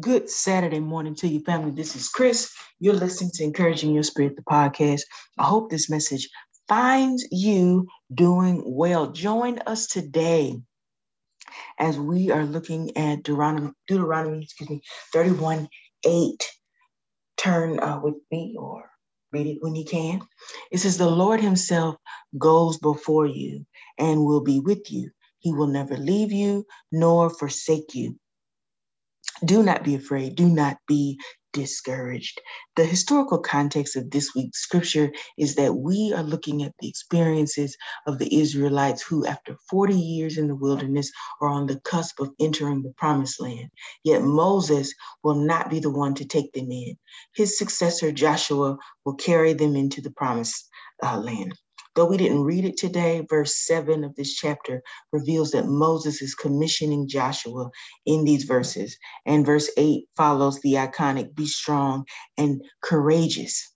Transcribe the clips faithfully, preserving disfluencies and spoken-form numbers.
Good Saturday morning to you, family. This is Chris. You're listening to Encouraging Your Spirit, the podcast. I hope this message finds you doing well. Join us today as we are looking at Deuteronomy, Deuteronomy excuse me, thirty-one eight. Turn uh, with me or read it when you can. It says, "The Lord himself goes before you and will be with you. He will never leave you nor forsake you. Do not be afraid. Do not be discouraged." The historical context of this week's scripture is that we are looking at the experiences of the Israelites who, after forty years in the wilderness, are on the cusp of entering the promised land. Yet Moses will not be the one to take them in. His successor, Joshua, will carry them into the promised uh, land. Though we didn't read it today, verse seven of this chapter reveals that Moses is commissioning Joshua in these verses. And verse eight follows the iconic, "Be strong and courageous."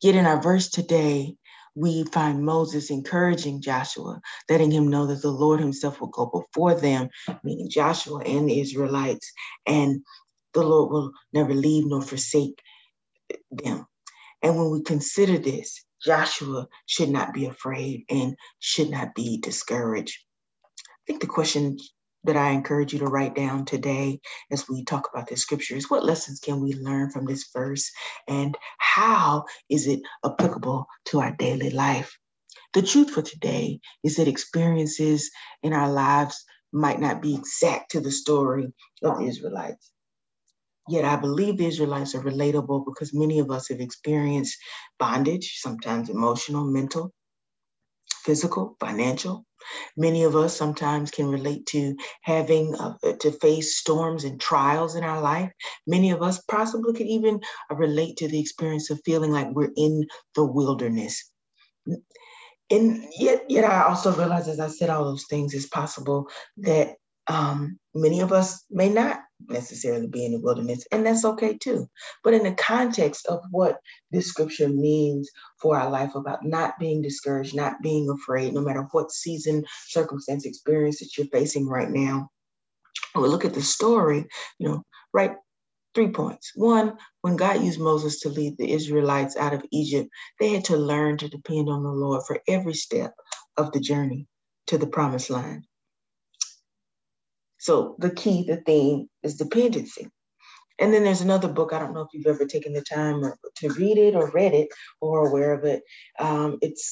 Yet in our verse today, we find Moses encouraging Joshua, letting him know that the Lord himself will go before them, meaning Joshua and the Israelites, and the Lord will never leave nor forsake them. And when we consider this, Joshua should not be afraid and should not be discouraged. I think the question that I encourage you to write down today as we talk about this scripture is, what lessons can we learn from this verse, and how is it applicable to our daily life? The truth for today is that experiences in our lives might not be exact to the story of the Israelites. Yet I believe the Israelites are relatable because many of us have experienced bondage, sometimes emotional, mental, physical, financial. Many of us sometimes can relate to having uh, to face storms and trials in our life. Many of us possibly could even relate to the experience of feeling like we're in the wilderness. And yet, yet I also realize, as I said, all those things, it's possible that Um, many of us may not necessarily be in the wilderness, and that's okay too. But in the context of what this scripture means for our life about not being discouraged, not being afraid, no matter what season, circumstance, experience that you're facing right now, we'll look at the story, you know, right? Three points. One, when God used Moses to lead the Israelites out of Egypt, they had to learn to depend on the Lord for every step of the journey to the promised land. So the key, the theme is dependency. And then there's another book. I don't know if you've ever taken the time to read it or read it or aware of it. Um, it's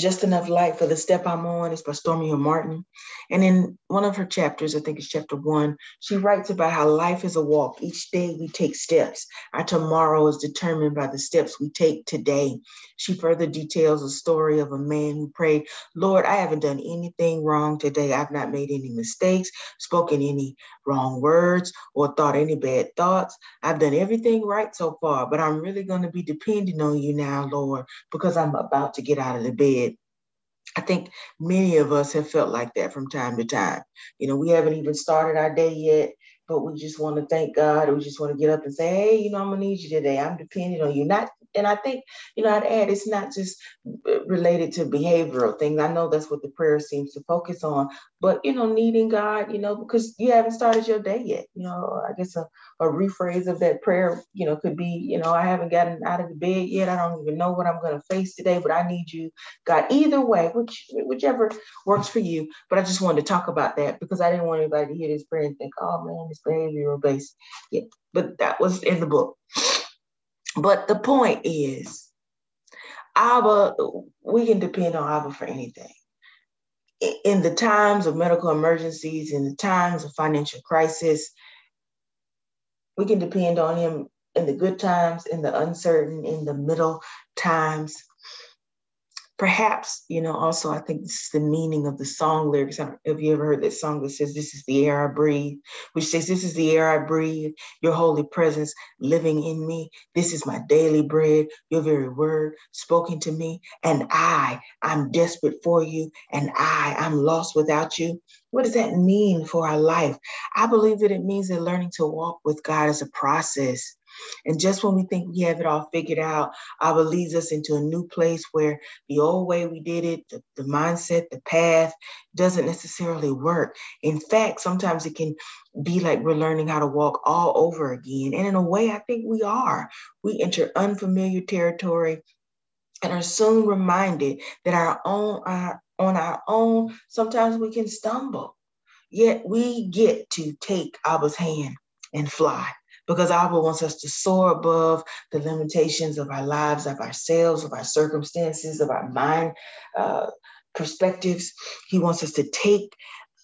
Just Enough Light for the Step I'm On. It's by Stormie Omartian. And in one of her chapters, I think it's chapter one, she writes about how life is a walk. Each day we take steps. Our tomorrow is determined by the steps we take today. She further details a story of a man who prayed, "Lord, I haven't done anything wrong today. I've not made any mistakes, spoken any wrong words, or thought any bad thoughts. I've done everything right so far, but I'm really going to be depending on you now, Lord, because I'm about to get out of the bed." I think many of us have felt like that from time to time. You know, we haven't even started our day yet, but we just want to thank God. Or we just want to get up and say, "Hey, you know, I'm going to need you today. I'm depending on you." Not, and I think, you know, I'd add, it's not just related to behavioral things. I know that's what the prayer seems to focus on, but, you know, needing God, you know, because you haven't started your day yet. You know, I guess a, a rephrase of that prayer, you know, could be, you know, "I haven't gotten out of the bed yet. I don't even know what I'm going to face today, but I need you, God." Either way, which, whichever works for you. But I just wanted to talk about that because I didn't want anybody to hear this prayer and think, "Oh, man, it's behavioral based." Yeah, but that was in the book. But the point is, Abba, we can depend on Abba for anything. In the times of medical emergencies, in the times of financial crisis, we can depend on him in the good times, in the uncertain, in the middle times. Perhaps, you know, also, I think this is the meaning of the song lyrics. Have you ever heard that song that says, "This is the air I breathe," which says, "This is the air I breathe, your holy presence living in me. This is my daily bread, your very word spoken to me. And I, I'm desperate for you. And I, I'm lost without you." What does that mean for our life? I believe that it means that learning to walk with God is a process. And just when we think we have it all figured out, Abba leads us into a new place where the old way we did it, the, the mindset, the path doesn't necessarily work. In fact, sometimes it can be like we're learning how to walk all over again. And in a way, I think we are. We enter unfamiliar territory and are soon reminded that our own, our, on our own, sometimes we can stumble. Yet we get to take Abba's hand and fly, because Abba wants us to soar above the limitations of our lives, of ourselves, of our circumstances, of our mind uh, perspectives. He wants us to take,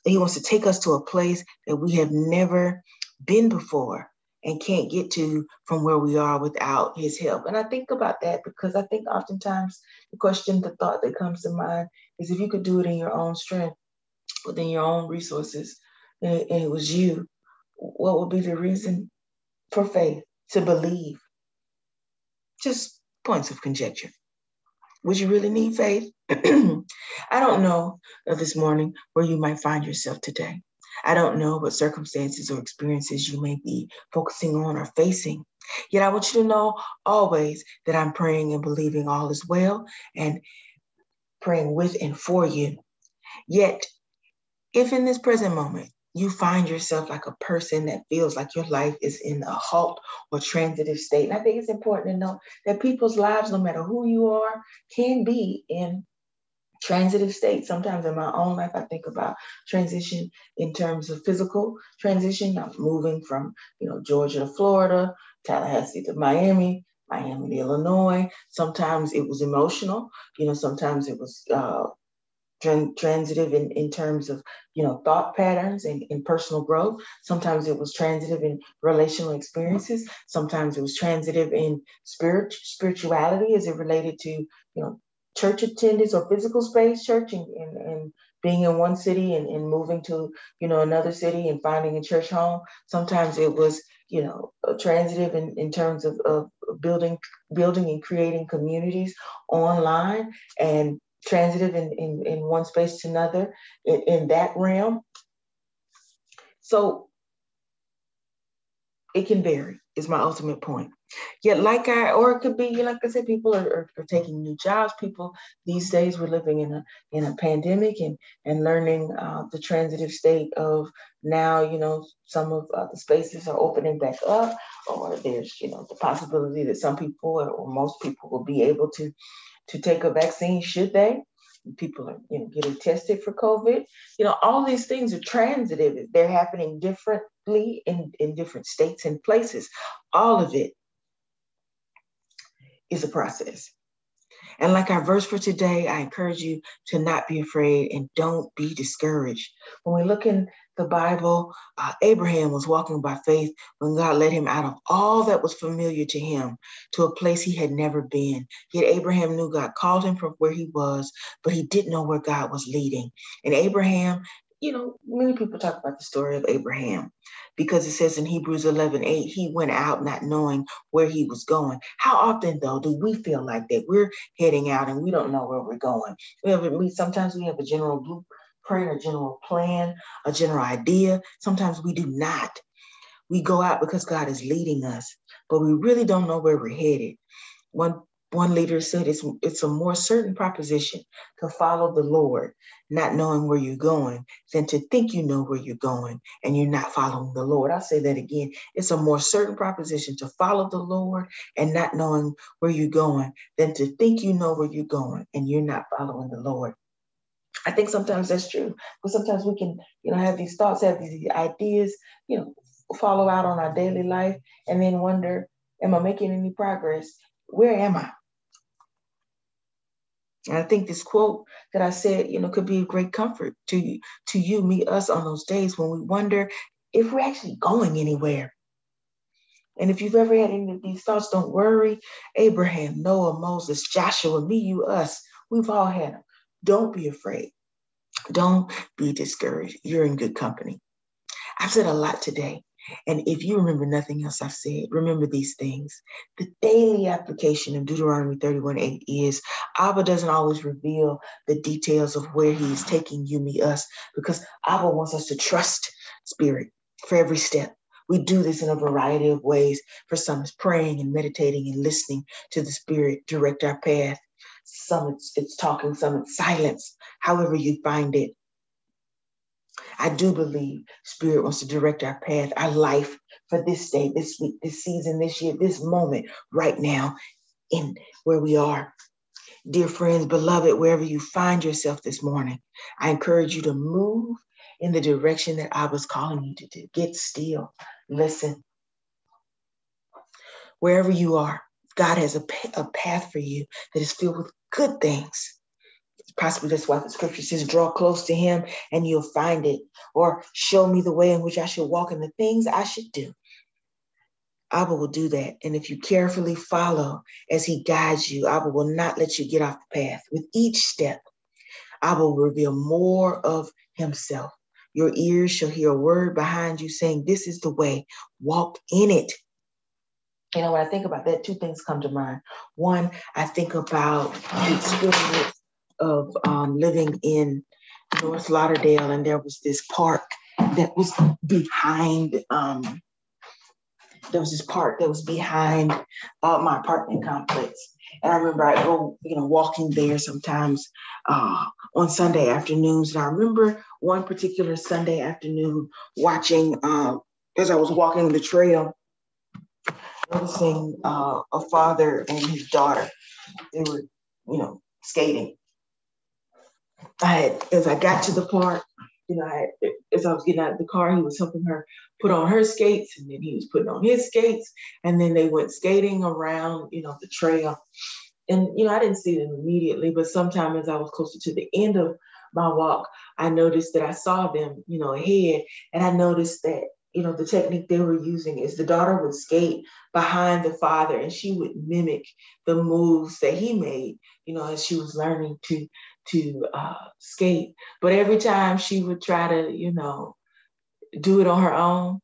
he wants to take us to a place that we have never been before and can't get to from where we are without his help. And I think about that because I think oftentimes the question, the thought that comes to mind is, if you could do it in your own strength, within your own resources, and it, and it was you, what would be the reason for faith to believe? Just points of conjecture. Would you really need faith? I don't know this morning where you might find yourself today. I don't know what circumstances or experiences you may be focusing on or facing. Yet I want you to know always that I'm praying and believing all is well, and praying with and for you. Yet, if in this present moment you find yourself like a person that feels like your life is in a halt or transitive state, and I think it's important to know that people's lives, no matter who you are, can be in transitive state. Sometimes in my own life, I think about transition in terms of physical transition. I'm moving from, you know, Georgia to Florida, Tallahassee to Miami, Miami to Illinois. Sometimes it was emotional. You know, sometimes it was uh, tran- transitive in, in terms of, you know, thought patterns and, and personal growth. Sometimes it was transitive in relational experiences. Sometimes it was transitive in spirit spirituality as it related to, you know, church attendance or physical space, church and, and, and being in one city and, and moving to, you know, another city and finding a church home. Sometimes it was, you know, transitive in, in terms of, of building, building and creating communities online, and transitive in, in, in one space to another in, in that realm. So it can vary, is my ultimate point. Yet, like I, or it could be, like I said, people are, are, are taking new jobs. People these days, we're living in a in a pandemic and and learning uh, the transitive state of now. You know, some of uh, the spaces are opening back up, or there's, you know, the possibility that some people or, or most people will be able to to take a vaccine should they. People are, you know, getting tested for COVID. You know, all these things are transitive. They're happening differently in, in different states and places. All of it is a process. And like our verse for today, I encourage you to not be afraid and don't be discouraged. When we look in the Bible, uh, Abraham was walking by faith when God led him out of all that was familiar to him to a place he had never been. Yet Abraham knew God called him from where he was, but he didn't know where God was leading. And Abraham, you know, many people talk about the story of Abraham because it says in Hebrews eleven eight, he went out not knowing where he was going. How often, though, do we feel like that? We're heading out and we don't know where we're going. We have, we, sometimes we have a general blueprint, a general plan, a general idea. Sometimes we do not. We go out because God is leading us, but we really don't know where we're headed. One One leader said it's, it's a more certain proposition to follow the Lord, not knowing where you're going, than to think you know where you're going and you're not following the Lord. I'll say that again. It's a more certain proposition to follow the Lord and not knowing where you're going than to think you know where you're going and you're not following the Lord. I think sometimes that's true, but sometimes we can, you know, have these thoughts, have these ideas, you know, follow out on our daily life and then wonder, am I making any progress? Where am I? And I think this quote that I said, you know, could be a great comfort to you, to you, me, us on those days when we wonder if we're actually going anywhere. And if you've ever had any of these thoughts, don't worry. Abraham, Noah, Moses, Joshua, me, you, us, we've all had them. Don't be afraid. Don't be discouraged. You're in good company. I've said a lot today. And if you remember nothing else I've said, remember these things. The daily application of Deuteronomy thirty-one eight is Abba doesn't always reveal the details of where he is taking you, me, us, because Abba wants us to trust Spirit for every step. We do this in a variety of ways. For some, it's praying and meditating and listening to the Spirit direct our path. Some, it's, it's talking, some, it's silence, however you find it. I do believe Spirit wants to direct our path, our life for this day, this week, this season, this year, this moment, right now, in where we are. Dear friends, beloved, wherever you find yourself this morning, I encourage you to move in the direction that I was calling you to do. Get still, listen. Wherever you are, God has a, a path for you that is filled with good things. Possibly that's why the scripture says, draw close to him and you'll find it. Or show me the way in which I should walk and the things I should do. Abba will do that. And if you carefully follow as he guides you, Abba will not let you get off the path. With each step, Abba will reveal more of himself. Your ears shall hear a word behind you saying, this is the way, walk in it. You know, when I think about that, two things come to mind. One, I think about the experience of um, living in North Lauderdale, and there was this park that was behind, um, there was this park that was behind uh, my apartment complex. And I remember I go, you know, walking there sometimes uh, on Sunday afternoons. And I remember one particular Sunday afternoon watching, uh, as I was walking the trail, noticing uh, a father and his daughter. They were, you know, skating. I had, as I got to the park, you know, I had, as I was getting out of the car, he was helping her put on her skates, and then he was putting on his skates, and then they went skating around, you know, the trail. And, you know, I didn't see them immediately, but sometime as I was closer to the end of my walk, I noticed that I saw them, you know, ahead, and I noticed that, you know, the technique they were using is the daughter would skate behind the father, and she would mimic the moves that he made, you know, as she was learning to to uh, skate. But every time she would try to, you know, do it on her own,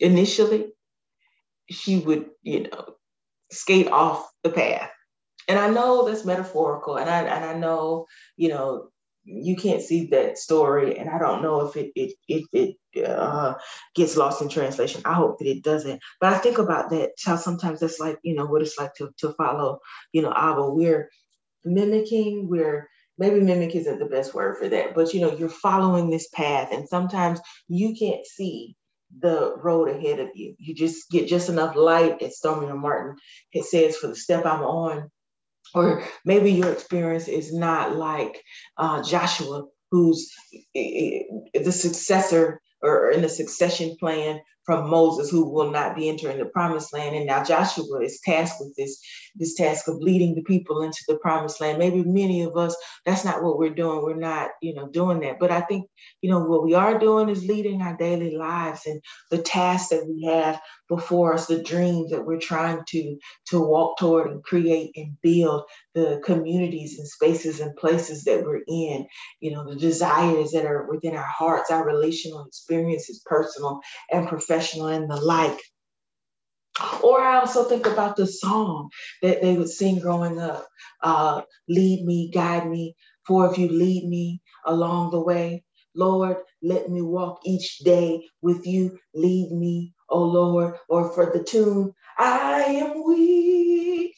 initially, she would, you know, skate off the path. And I know that's metaphorical. And I, and I know, you know, you can't see that story. And I don't know if it, it, if it uh, gets lost in translation. I hope that it doesn't. But I think about that, how sometimes that's like, you know, what it's like to, to follow, you know, Abba. We're mimicking, we're, maybe mimic isn't the best word for that, but you know, you're following this path, and sometimes you can't see the road ahead of you. You just get just enough light, as Stormie Omartian it says, for the step I'm on. Or maybe your experience is not like uh, Joshua, who's the successor or in the succession plan from Moses, who will not be entering the promised land. And now Joshua is tasked with this, this task of leading the people into the promised land. Maybe many of us, that's not what we're doing. We're not, you know, doing that. But I think, you know, what we are doing is leading our daily lives and the tasks that we have before us, the dreams that we're trying to, to walk toward and create and build, the communities and spaces and places that we're in, you know, the desires that are within our hearts, our relational experiences, personal and professional, and the like. Or I also think about the song that they would sing growing up, uh, lead me, guide me, for if you lead me along the way, Lord, let me walk each day with you, lead me, oh Lord. Or for the tune, I am weak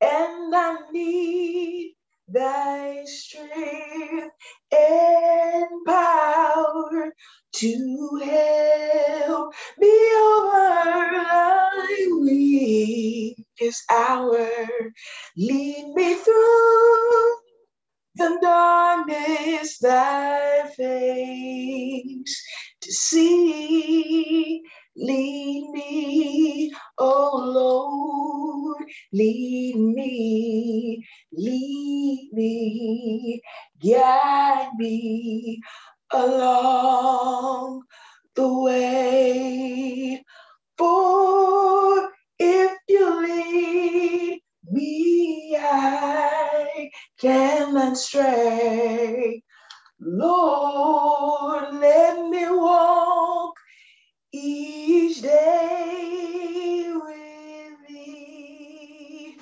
and I need thy strength and power to help me over thy weakest hour. Lead me through the darkness, thy face to see. Lead me, oh Lord, lead me, lead me, guide me along the way. For if you lead me, I cannot stray. Lord, let me walk each day with thee.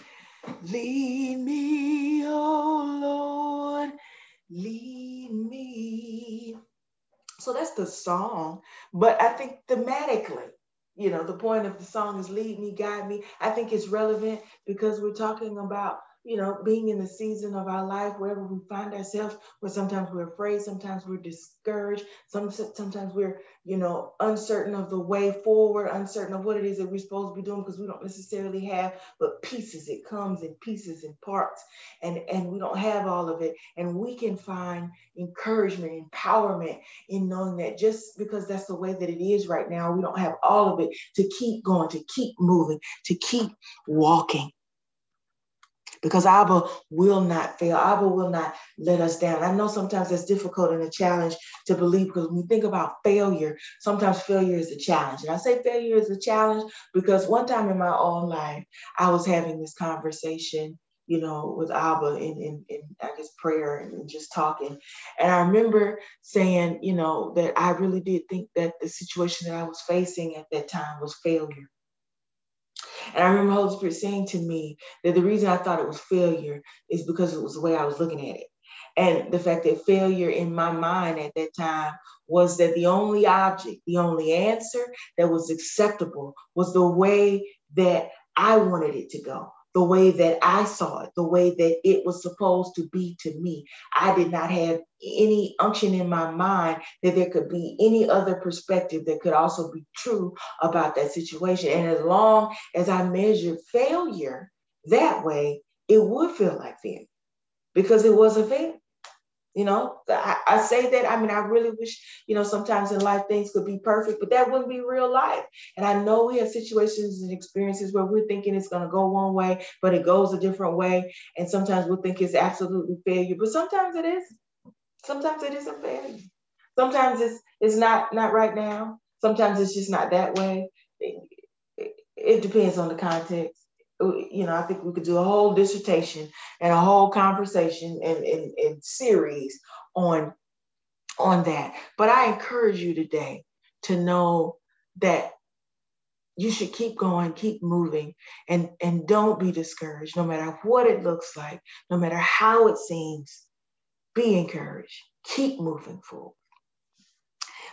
Lead me, oh Lord, lead me. So that's the song, but I think thematically, you know, the point of the song is lead me, guide me. I think it's relevant because we're talking about, you know, being in the season of our life, wherever we find ourselves, where sometimes we're afraid, sometimes we're discouraged, some, sometimes we're, you know, uncertain of the way forward, uncertain of what it is that we're supposed to be doing because we don't necessarily have, but pieces, it comes in pieces and parts, and, and we don't have all of it. And we can find encouragement, empowerment in knowing that just because that's the way that it is right now, we don't have all of it, to keep going, to keep moving, to keep walking. Because Abba will not fail. Abba will not let us down. I know sometimes that's difficult and a challenge to believe, because when we think about failure, sometimes failure is a challenge. And I say failure is a challenge because one time in my own life, I was having this conversation, you know, with Abba in, in, in I guess prayer and just talking. And I remember saying, you know, that I really did think that the situation that I was facing at that time was failure. And I remember Holy Spirit saying to me that the reason I thought it was failure is because it was the way I was looking at it. And the fact that failure in my mind at that time was that the only object, the only answer that was acceptable was the way that I wanted it to go, the way that I saw it, the way that it was supposed to be to me. I did not have any unction in my mind that there could be any other perspective that could also be true about that situation. And as long as I measured failure that way, it would feel like failure because it was a failure. You know, I, I say that, I mean, I really wish, you know, sometimes in life things could be perfect, but that wouldn't be real life. And I know we have situations and experiences where we're thinking it's going to go one way, but it goes a different way. And sometimes we'll think it's absolutely failure, but sometimes it is. Sometimes it isn't failure. Sometimes it's, it's not, not right now. Sometimes it's just not that way. It, it, it depends on the context. You know, I think we could do a whole dissertation and a whole conversation and, and, and series on, on that. But I encourage you today to know that you should keep going, keep moving, and, and don't be discouraged, no matter what it looks like, no matter how it seems. Be encouraged. Keep moving forward.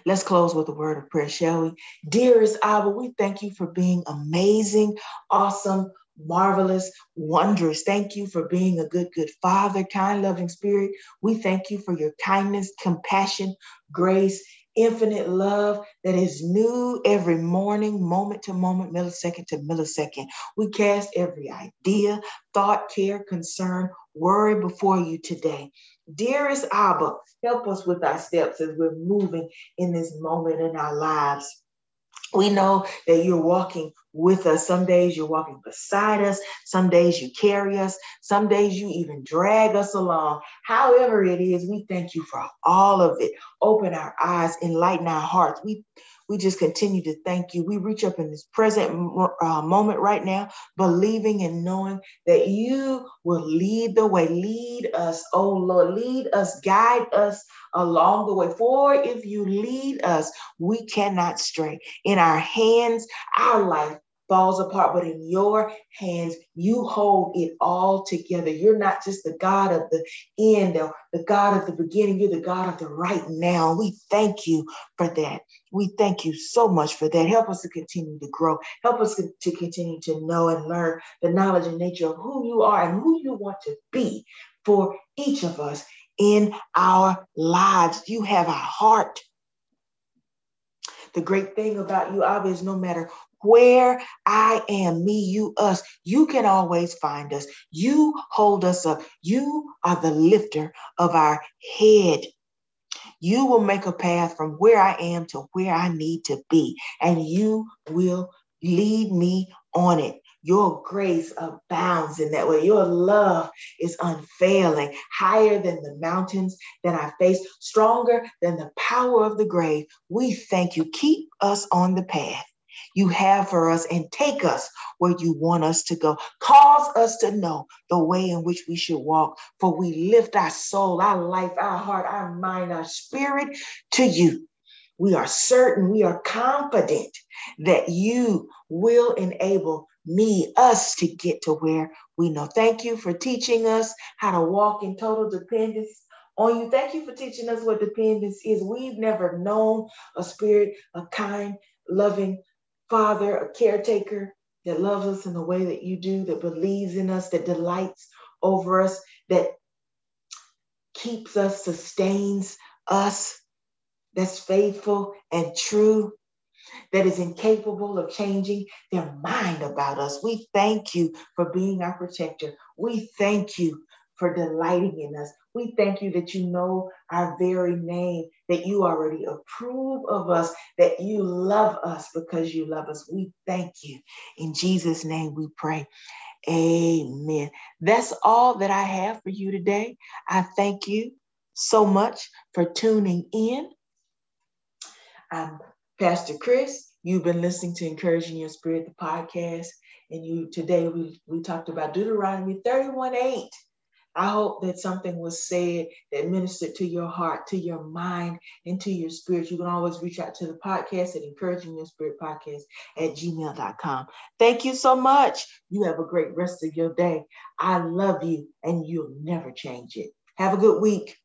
Let's close with a word of prayer, shall we? Dearest Abba, we thank you for being amazing, awesome, marvelous, wondrous. Thank you for being a good, good Father, kind, loving Spirit. We thank you for your kindness, compassion, grace, infinite love that is new every morning, moment to moment, millisecond to millisecond. We cast every idea, thought, care, concern, worry before you today. Dearest Abba, help us with our steps as we're moving in this moment in our lives. We know that you're walking with us. Some days you're walking beside us. Some days you carry us. Some days you even drag us along. However it is, we thank you for all of it. Open our eyes, enlighten our hearts. We we just continue to thank you. We reach up in this present uh, moment right now, believing and knowing that you will lead the way. Lead us, oh Lord, lead us, guide us along the way. For if you lead us, we cannot stray. In our hands, our life falls apart, but in your hands, you hold it all together. You're not just the God of the end or the God of the beginning. You're the God of the right now. We thank you for that. We thank you so much for that. Help us to continue to grow. Help us to continue to know and learn the knowledge and nature of who you are and who you want to be for each of us in our lives. You have our heart. The great thing about you, Abba, is no matter where I am, me, you, us, you can always find us. You hold us up. You are the lifter of our head. You will make a path from where I am to where I need to be, and you will lead me on it. Your grace abounds in that way. Your love is unfailing, higher than the mountains that I face, stronger than the power of the grave. We thank you. Keep us on the path you have for us and take us where you want us to go. Cause us to know the way in which we should walk, for we lift our soul, our life, our heart, our mind, our spirit to you. We are certain, we are confident that you will enable me, us, to get to where we know. Thank you for teaching us how to walk in total dependence on you. Thank you for teaching us what dependence is. We've never known a spirit, a kind, loving father, a caretaker that loves us in the way that you do, that believes in us, that delights over us, that keeps us, sustains us, that's faithful and true, that is incapable of changing their mind about us. We thank you for being our protector. We thank you for delighting in us. We thank you that you know our very name, that you already approve of us, that you love us because you love us. We thank you. In Jesus' name we pray. Amen. That's all that I have for you today. I thank you so much for tuning in. I'm Pastor Chris. You've been listening to Encouraging Your Spirit, the podcast. And you today we, we talked about Deuteronomy thirty-one eight. I hope that something was said that ministered to your heart, to your mind, and to your spirit. You can always reach out to the podcast at encouraging your spirit podcast at gmail dot com. Thank you so much. You have a great rest of your day. I love you, and you'll never change it. Have a good week.